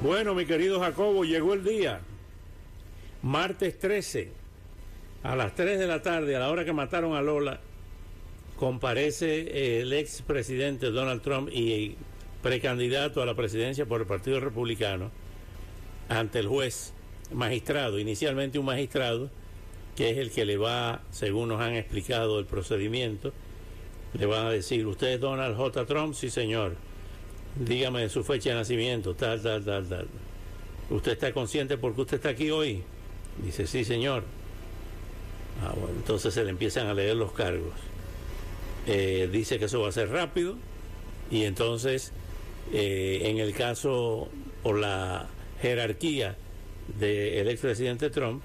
Bueno, mi querido Jacobo, llegó el día, martes 13, a las 3 de la tarde, a la hora que mataron a Lola, comparece el expresidente Donald Trump y precandidato a la presidencia por el Partido Republicano ante el juez magistrado, inicialmente un magistrado, que es el que le va, según nos han explicado el procedimiento, le van a decir, ¿usted es Donald J. Trump? Sí, señor. Dígame su fecha de nacimiento, tal. ¿Usted está consciente porque usted está aquí hoy? Dice, sí, señor. Ah, bueno, entonces se le empiezan a leer los cargos. Dice que eso va a ser rápido. Y entonces, en el caso o la jerarquía del expresidente Trump,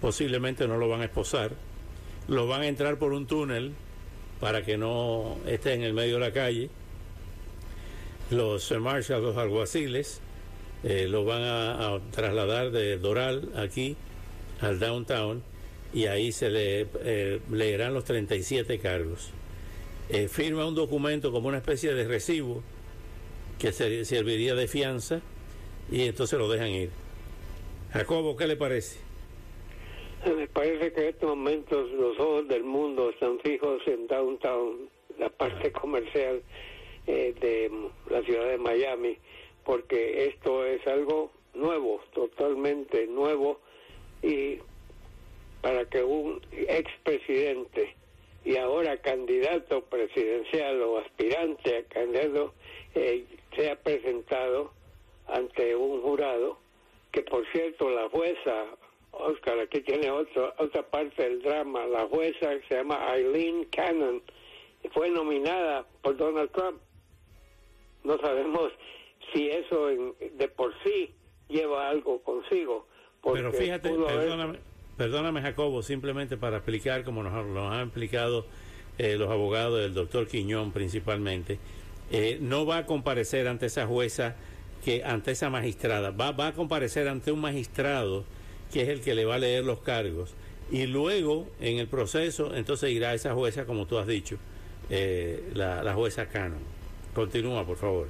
posiblemente no lo van a esposar. Lo van a entrar por un túnel para que no esté en el medio de la calle. Los marshals, los alguaciles, lo van a trasladar de Doral aquí al downtown y ahí se le leerán los 37 cargos. Firma un documento como una especie de recibo que serviría de fianza y entonces lo dejan ir. Jacobo, ¿qué le parece? Me parece que en estos momentos los ojos del mundo están fijos en downtown, la parte comercial de la ciudad de Miami, porque esto es algo nuevo, totalmente nuevo, y para que un expresidente y ahora candidato presidencial o aspirante a candidato sea presentado ante un jurado, que por cierto la jueza, Oscar, aquí tiene otra parte del drama, la jueza que se llama Aileen Cannon, fue nominada por Donald Trump. No sabemos si eso de por sí lleva algo consigo. Pero fíjate, perdóname Jacobo, simplemente para explicar, como nos han explicado los abogados del doctor Quiñón principalmente, no va a comparecer ante esa jueza, que ante esa magistrada, va a comparecer ante un magistrado que es el que le va a leer los cargos. Y luego, en el proceso, entonces irá esa jueza, como tú has dicho, la jueza Cannon. Continúa, por favor.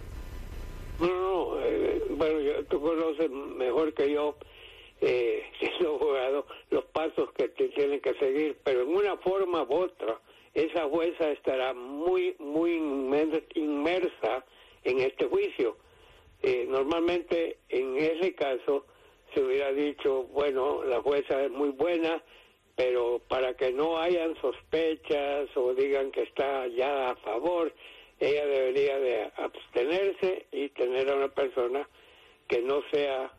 Bueno, tú conoces mejor que yo, siendo juzgado, los pasos que tienen que seguir, pero en una forma u otra, esa jueza estará muy, muy inmersa en este juicio. Normalmente, en ese caso, se hubiera dicho, bueno, la jueza es muy buena, pero para que no hayan sospechas o digan que está ya a favor, ella debería de abstenerse y tener a una persona que no sea,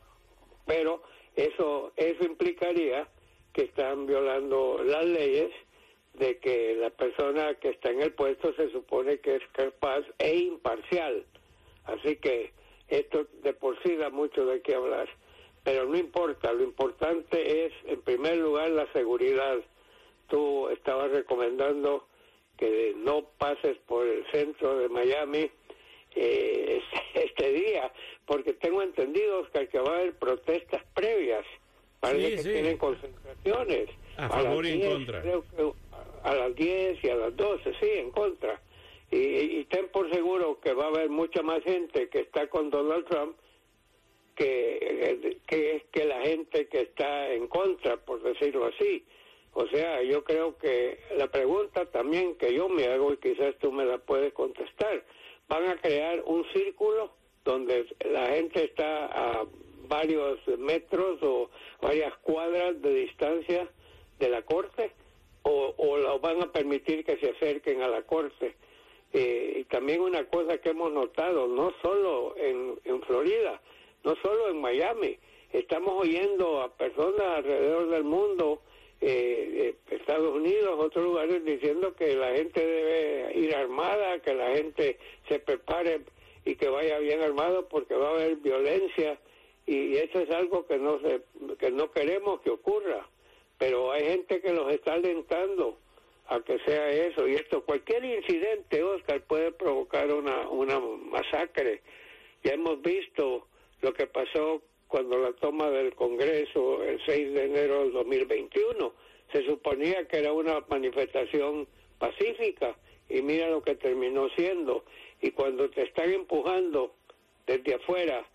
pero eso implicaría que están violando las leyes de que la persona que está en el puesto se supone que es capaz e imparcial, así que esto de por sí da mucho de qué hablar, pero no importa, lo importante es en primer lugar la seguridad. Tú estabas recomendando que no pases por el centro de Miami este día, porque tengo entendido, Oscar, que va a haber protestas previas, parece que tienen concentraciones. A favor y en contra. Creo que a las 10 y a las 12, sí, en contra. Y ten por seguro que va a haber mucha más gente que está con Donald Trump que la gente que está en contra, por decirlo así. O sea, yo creo que la pregunta también que yo me hago, y quizás tú me la puedes contestar, ¿van a crear un círculo donde la gente está a varios metros o varias cuadras de distancia de la corte? ¿O lo van a permitir que se acerquen a la corte? Y también una cosa que hemos notado, no solo en Florida, no solo en Miami, estamos oyendo a personas alrededor del mundo, Estados Unidos, otros lugares, diciendo que la gente debe ir armada, que la gente se prepare y que vaya bien armado porque va a haber violencia y eso es algo que no queremos que ocurra, pero hay gente que los está alentando a que sea eso, y esto, cualquier incidente, Oscar, puede provocar una masacre. Ya hemos visto lo que pasó cuando la toma del Congreso el 6 de enero del 2021, se suponía que era una manifestación pacífica, y mira lo que terminó siendo. Y cuando te están empujando desde afuera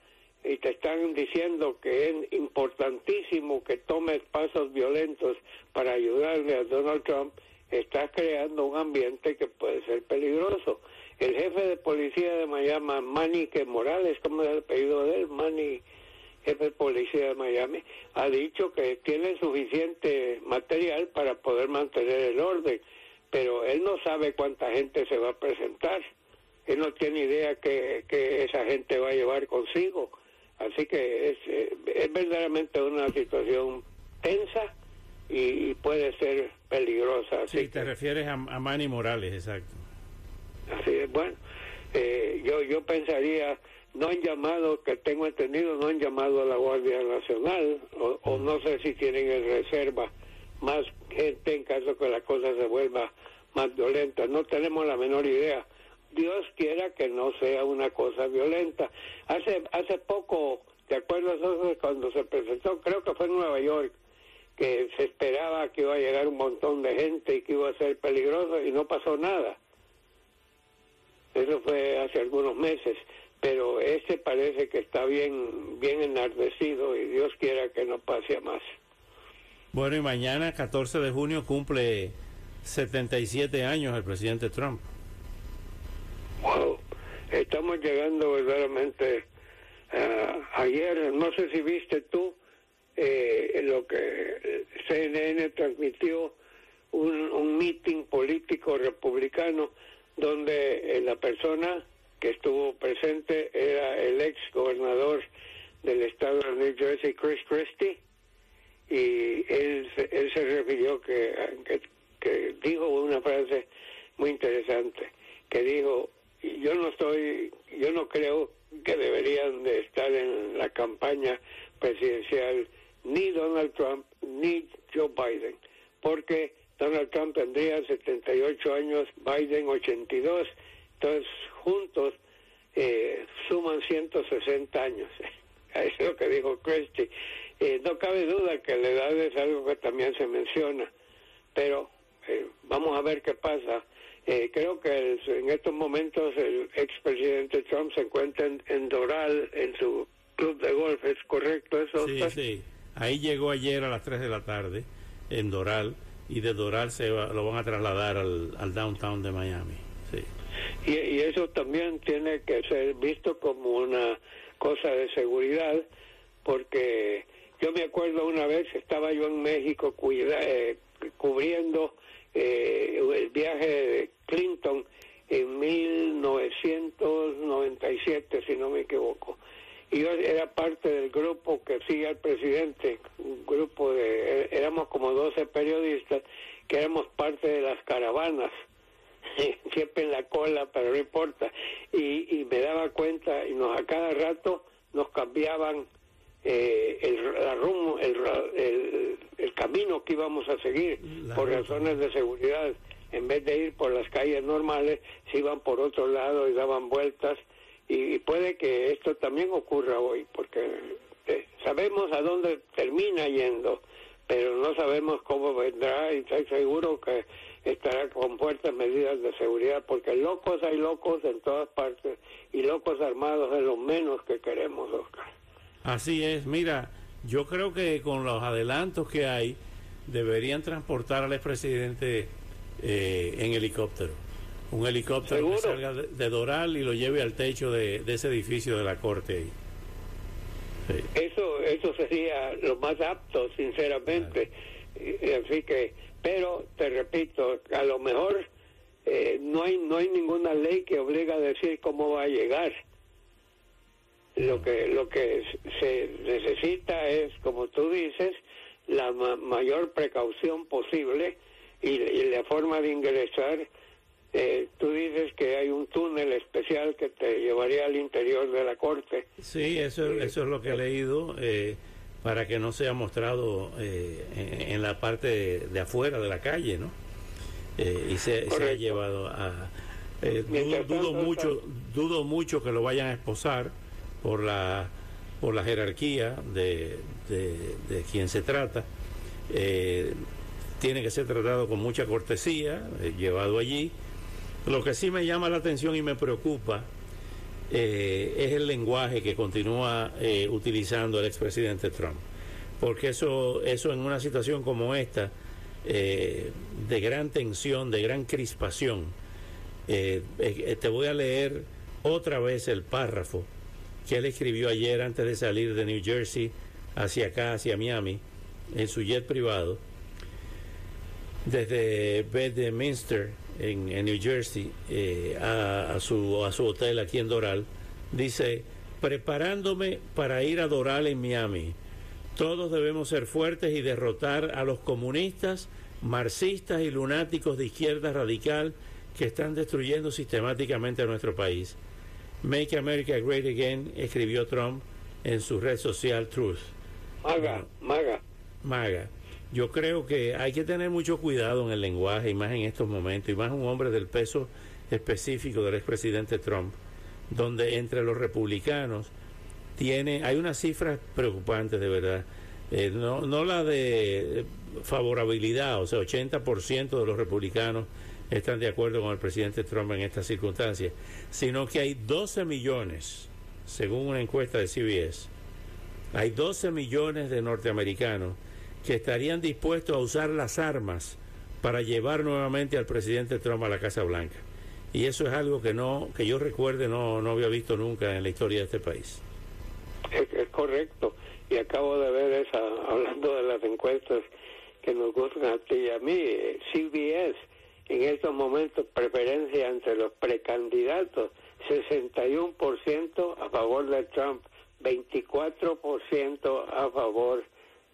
y te están diciendo que es importantísimo que tomes pasos violentos para ayudarle a Donald Trump, estás creando un ambiente que puede ser peligroso. El jefe de policía de Miami, Manny Morales, como es el apellido de él, Manny, jefe de policía de Miami, ha dicho que tiene suficiente material para poder mantener el orden, pero él no sabe cuánta gente se va a presentar. Él no tiene idea que esa gente va a llevar consigo. Así que es verdaderamente una situación tensa y puede ser peligrosa. Así sí, te refieres a Manny Morales, exacto. Así es, bueno, yo pensaría, no han llamado, que tengo entendido, no han llamado a la Guardia Nacional, o no sé si tienen en reserva más gente en caso que la cosa se vuelva más violenta. No tenemos la menor idea. Dios quiera que no sea una cosa violenta. Hace poco, ¿te acuerdas cuando se presentó? Creo que fue en Nueva York, que se esperaba que iba a llegar un montón de gente y que iba a ser peligroso, y no pasó nada. Eso fue hace algunos meses, pero este parece que está bien enardecido, y Dios quiera que no pase más. Bueno, y mañana, 14 de junio, cumple 77 años el presidente Trump. Wow, estamos llegando verdaderamente. Ayer, no sé si viste tú, lo que CNN transmitió, un meeting político republicano, donde la persona que estuvo presente era el ex gobernador del estado de New Jersey, Chris Christie, y él se refirió que dijo una frase muy interesante, que dijo: yo no creo que deberían de estar en la campaña presidencial ni Donald Trump ni Joe Biden, porque Donald Trump tendría 78 años, Biden 82, entonces juntos suman 160 años. Eso es lo que dijo Christie. No cabe duda que la edad es algo que también se menciona, pero vamos a ver qué pasa. Creo que en estos momentos el expresidente Trump se encuentra en Doral, en su club de golf. ¿Es correcto eso? Sí, sí. Ahí llegó ayer a las 3 de la tarde, en Doral, y de Doral lo van a trasladar al downtown de Miami. Sí. Y eso también tiene que ser visto como una cosa de seguridad, porque yo me acuerdo una vez, estaba yo en México cubriendo el viaje de Clinton en 1997, si no me equivoco, y yo era parte del grupo que sigue al presidente, éramos como 12 periodistas que éramos parte de las caravanas, siempre en la cola, pero no importa, y me daba cuenta, y a cada rato nos cambiaban el camino que íbamos a seguir por razones de seguridad. En vez de ir por las calles normales, se iban por otro lado y daban vueltas, y puede que esto también ocurra hoy, porque sabemos a dónde termina yendo, pero no sabemos cómo vendrá, y estoy seguro que estará con fuertes medidas de seguridad, porque locos hay locos en todas partes, y locos armados es lo menos que queremos, Oscar. Así es. Mira, yo creo que con los adelantos que hay, deberían transportar al expresidente en helicóptero. Un helicóptero ¿Seguro? Que salga de Doral y lo lleve al techo de ese edificio de la corte ahí. Sí. Eso sería lo más apto, sinceramente. Claro. Así que, pero te repito, a lo mejor no hay ninguna ley que obliga a decir cómo va a llegar. Lo que se necesita es, como tú dices, la mayor precaución posible, y la forma de ingresar Tú dices que hay un túnel especial que te llevaría al interior de la corte. Sí, eso es lo que he leído, para que no sea mostrado en la parte de afuera de la calle, ¿no? Y se ha llevado a... dudo mucho que lo vayan a esposar por la jerarquía de quien se trata. Tiene que ser tratado con mucha cortesía, llevado allí. Lo que sí me llama la atención y me preocupa es el lenguaje que continúa utilizando el expresidente Trump, porque eso en una situación como esta, de gran tensión, de gran crispación, te voy a leer otra vez el párrafo que él escribió ayer antes de salir de New Jersey hacia acá, hacia Miami, en su jet privado, desde Bedminster en New Jersey a su hotel aquí en Doral. Dice: preparándome para ir a Doral en Miami. Todos debemos ser fuertes y derrotar a los comunistas, marxistas y lunáticos de izquierda radical que están destruyendo sistemáticamente a nuestro país. Make America Great Again, escribió Trump en su red social Truth. MAGA. Yo creo que hay que tener mucho cuidado en el lenguaje, y más en estos momentos, y más un hombre del peso específico del expresidente Trump, donde entre los republicanos hay unas cifras preocupantes, de verdad. No la de favorabilidad, o sea, 80% de los republicanos están de acuerdo con el presidente Trump en estas circunstancias, sino que hay 12 millones, según una encuesta de CBS, hay 12 millones de norteamericanos que estarían dispuestos a usar las armas para llevar nuevamente al presidente Trump a la Casa Blanca. Y eso es algo que yo recuerde no había visto nunca en la historia de este país. Es correcto. Y acabo de ver hablando de las encuestas que nos gustan a ti y a mí, CBS, en estos momentos preferencia entre los precandidatos, 61% a favor de Trump, 24% a favor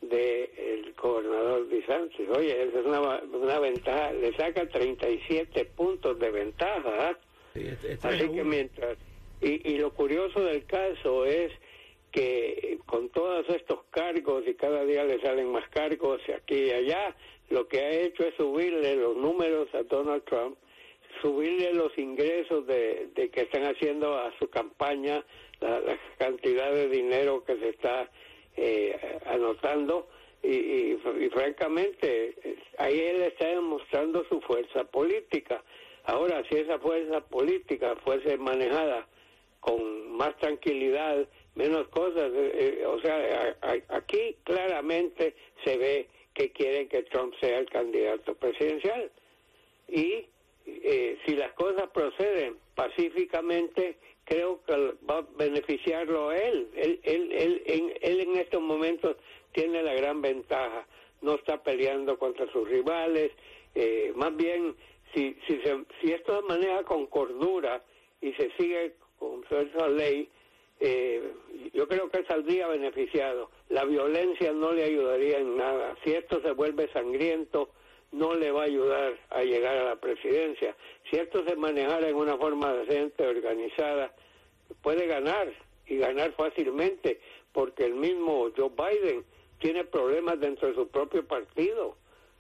del gobernador DeSantis. Oye, esa es una ventaja, le saca 37 puntos de ventaja, ¿eh? Sí, así que mientras, y lo curioso del caso es que con todos estos cargos, y cada día le salen más cargos aquí y allá, lo que ha hecho es subirle los números a Donald Trump, subirle los ingresos de que están haciendo a su campaña, la cantidad de dinero que se está anotando, y francamente ahí él está demostrando su fuerza política. Ahora, si esa fuerza política fuese manejada con más tranquilidad, menos cosas, o sea, aquí claramente se ve que quieren que Trump sea el candidato presidencial, y si las cosas proceden pacíficamente, creo que va a beneficiarlo a él. Él en estos momentos tiene la gran ventaja, no está peleando contra sus rivales, más bien si esto se maneja con cordura y se sigue con esa ley, yo creo que saldría beneficiado. La violencia no le ayudaría en nada. Si esto se vuelve sangriento, no le va a ayudar a llegar a la presidencia. Si esto se manejara en una forma decente, organizada, puede ganar, y ganar fácilmente, porque el mismo Joe Biden tiene problemas dentro de su propio partido.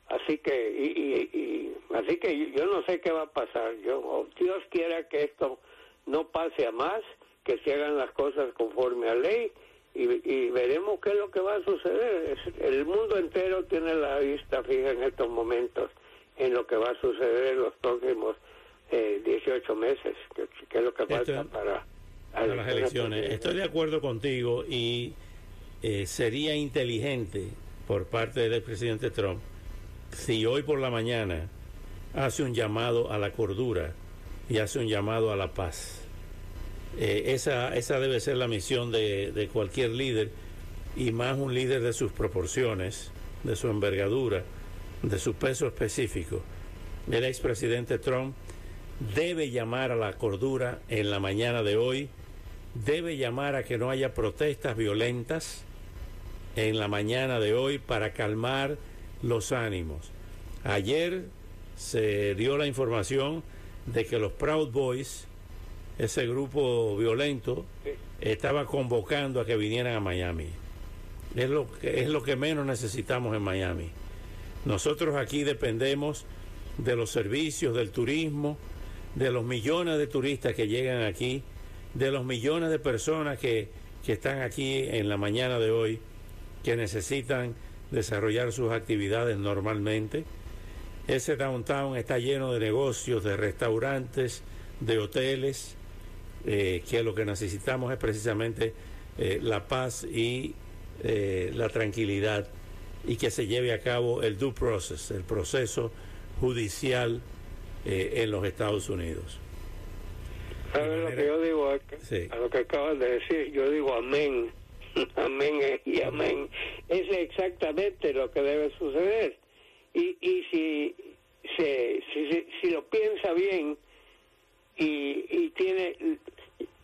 Así que así que yo no sé qué va a pasar. Dios quiera que esto no pase a más, que se hagan las cosas conforme a ley, y veremos qué es lo que va a suceder. El mundo entero tiene la vista fija en estos momentos en lo que va a suceder en los próximos 18 meses, que es lo que falta para las elecciones. Estoy de acuerdo contigo, y sería inteligente por parte del presidente Trump si hoy por la mañana hace un llamado a la cordura y hace un llamado a la paz. Esa debe ser la misión de cualquier líder, y más un líder de sus proporciones, de su envergadura, de su peso específico. El expresidente Trump debe llamar a la cordura en la mañana de hoy, debe llamar a que no haya protestas violentas en la mañana de hoy para calmar los ánimos. Ayer se dio la información de que los Proud Boys, ese grupo violento, estaba convocando a que vinieran a Miami. Es lo que menos necesitamos en Miami. Nosotros aquí dependemos de los servicios, del turismo, de los millones de turistas que llegan aquí, de los millones de personas que están aquí en la mañana de hoy, que necesitan desarrollar sus actividades normalmente. Ese downtown está lleno de negocios, de restaurantes, de hoteles, que lo que necesitamos es precisamente la paz y la tranquilidad, y que se lleve a cabo el due process, el proceso judicial en los Estados Unidos. ¿Sabes lo que yo digo, Oscar? Sí. A lo que acabas de decir, yo digo amén, amén y amén. Es exactamente lo que debe suceder. Y si lo piensa bien y tiene...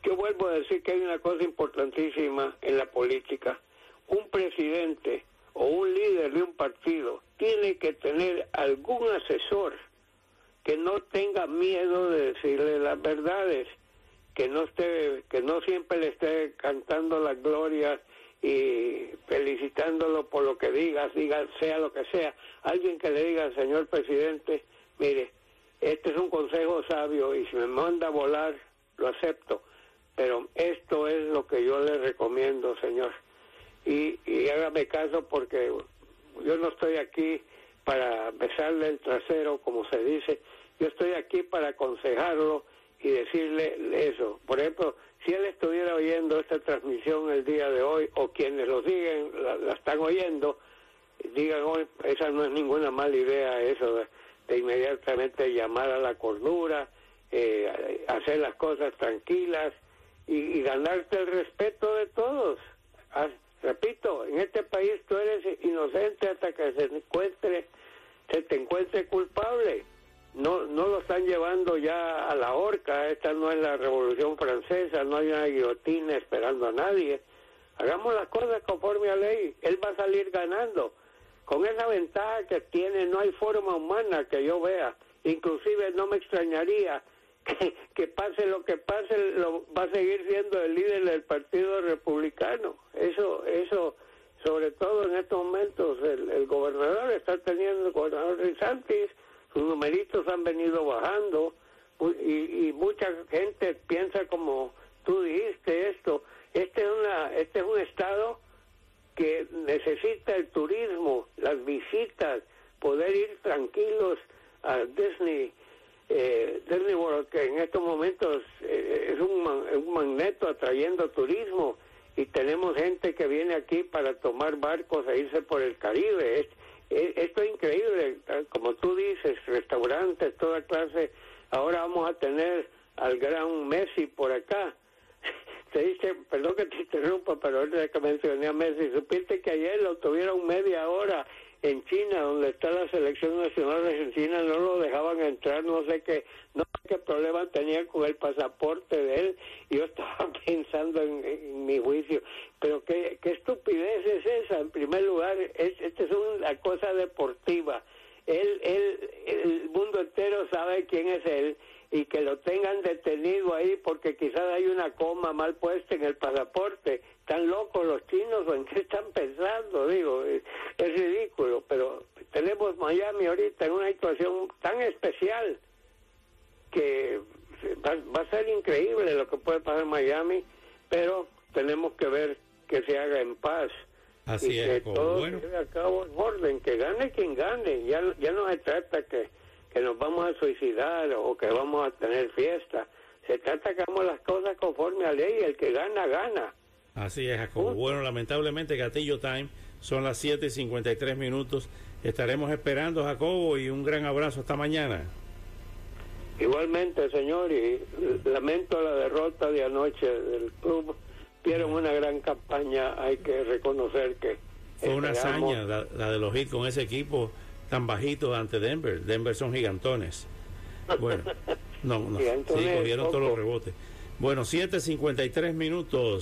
Yo vuelvo a decir que hay una cosa importantísima en la política. Un presidente o un líder de un partido tiene que tener algún asesor que no tenga miedo de decirle las verdades, que no siempre le esté cantando las glorias y felicitándolo por lo que diga, sea lo que sea. Alguien que le diga, señor presidente, mire, este es un consejo sabio y si me manda a volar, lo acepto, pero esto es lo que yo le recomiendo, señor. Y hágame caso porque yo no estoy aquí para besarle el trasero, como se dice. Yo estoy aquí para aconsejarlo y decirle eso. Por ejemplo, si él estuviera oyendo esta transmisión el día de hoy, o quienes lo siguen, la están oyendo, digan, oh, esa no es ninguna mala idea, eso de inmediatamente llamar a la cordura, hacer las cosas tranquilas y ganarte el respeto de todos. Repito, en este país tú eres inocente hasta que se te encuentre culpable. No lo están llevando ya a la horca. Esta no es la Revolución Francesa, no hay una guillotina esperando a nadie. Hagamos las cosas conforme a ley. Él va a salir ganando. Con esa ventaja que tiene, no hay forma humana que yo vea. Inclusive no me extrañaría que pase lo que pase, va a seguir siendo el líder del Partido Republicano. Eso sobre todo en estos momentos, el gobernador está teniendo, el gobernador DeSantis, sus numeritos han venido bajando y mucha gente piensa como tú dijiste esto. Este es un estado que necesita el turismo, las visitas, poder ir tranquilos a Disney World, que en estos momentos es un magneto atrayendo turismo, y tenemos gente que viene aquí para tomar barcos e irse por el Caribe. Esto es increíble, como tú dices, restaurantes, toda clase. Ahora vamos a tener al gran Messi por acá. Te dice, perdón que te interrumpa, pero ahorita que mencioné a Messi, supiste que ayer lo tuvieron media hora en China, donde está la selección nacional de Argentina, no lo dejaban entrar, no sé qué problema tenía con el pasaporte de él. Yo estaba pensando en mi juicio, pero qué estupidez es esa. En primer lugar, esta es una cosa deportiva. El mundo entero sabe quién es él, y que lo tengan detenido ahí porque quizás hay una coma mal puesta en el pasaporte. ¿Están locos los chinos o en qué están pensando? Digo, es ridículo, pero tenemos Miami ahorita en una situación tan especial que va a ser increíble lo que puede pasar en Miami, pero tenemos que ver que se haga en paz. Así y es, que todo lleve a cabo en orden, que gane quien gane. Ya no se trata que nos vamos a suicidar o que vamos a tener fiesta. Se trata que hagamos las cosas conforme a ley, el que gana, gana. Así es, Jacobo. Bueno, lamentablemente, Gatillo Time, son las 7:53. Estaremos esperando, Jacobo, y un gran abrazo hasta mañana. Igualmente, señor, y lamento la derrota de anoche del club. Hicieron una gran campaña, hay que reconocer que... Fue una hazaña la de los Heat con ese equipo tan bajito ante Denver. Denver son gigantones. Bueno, no, sí, cogieron todos los rebotes. Bueno, 7:53.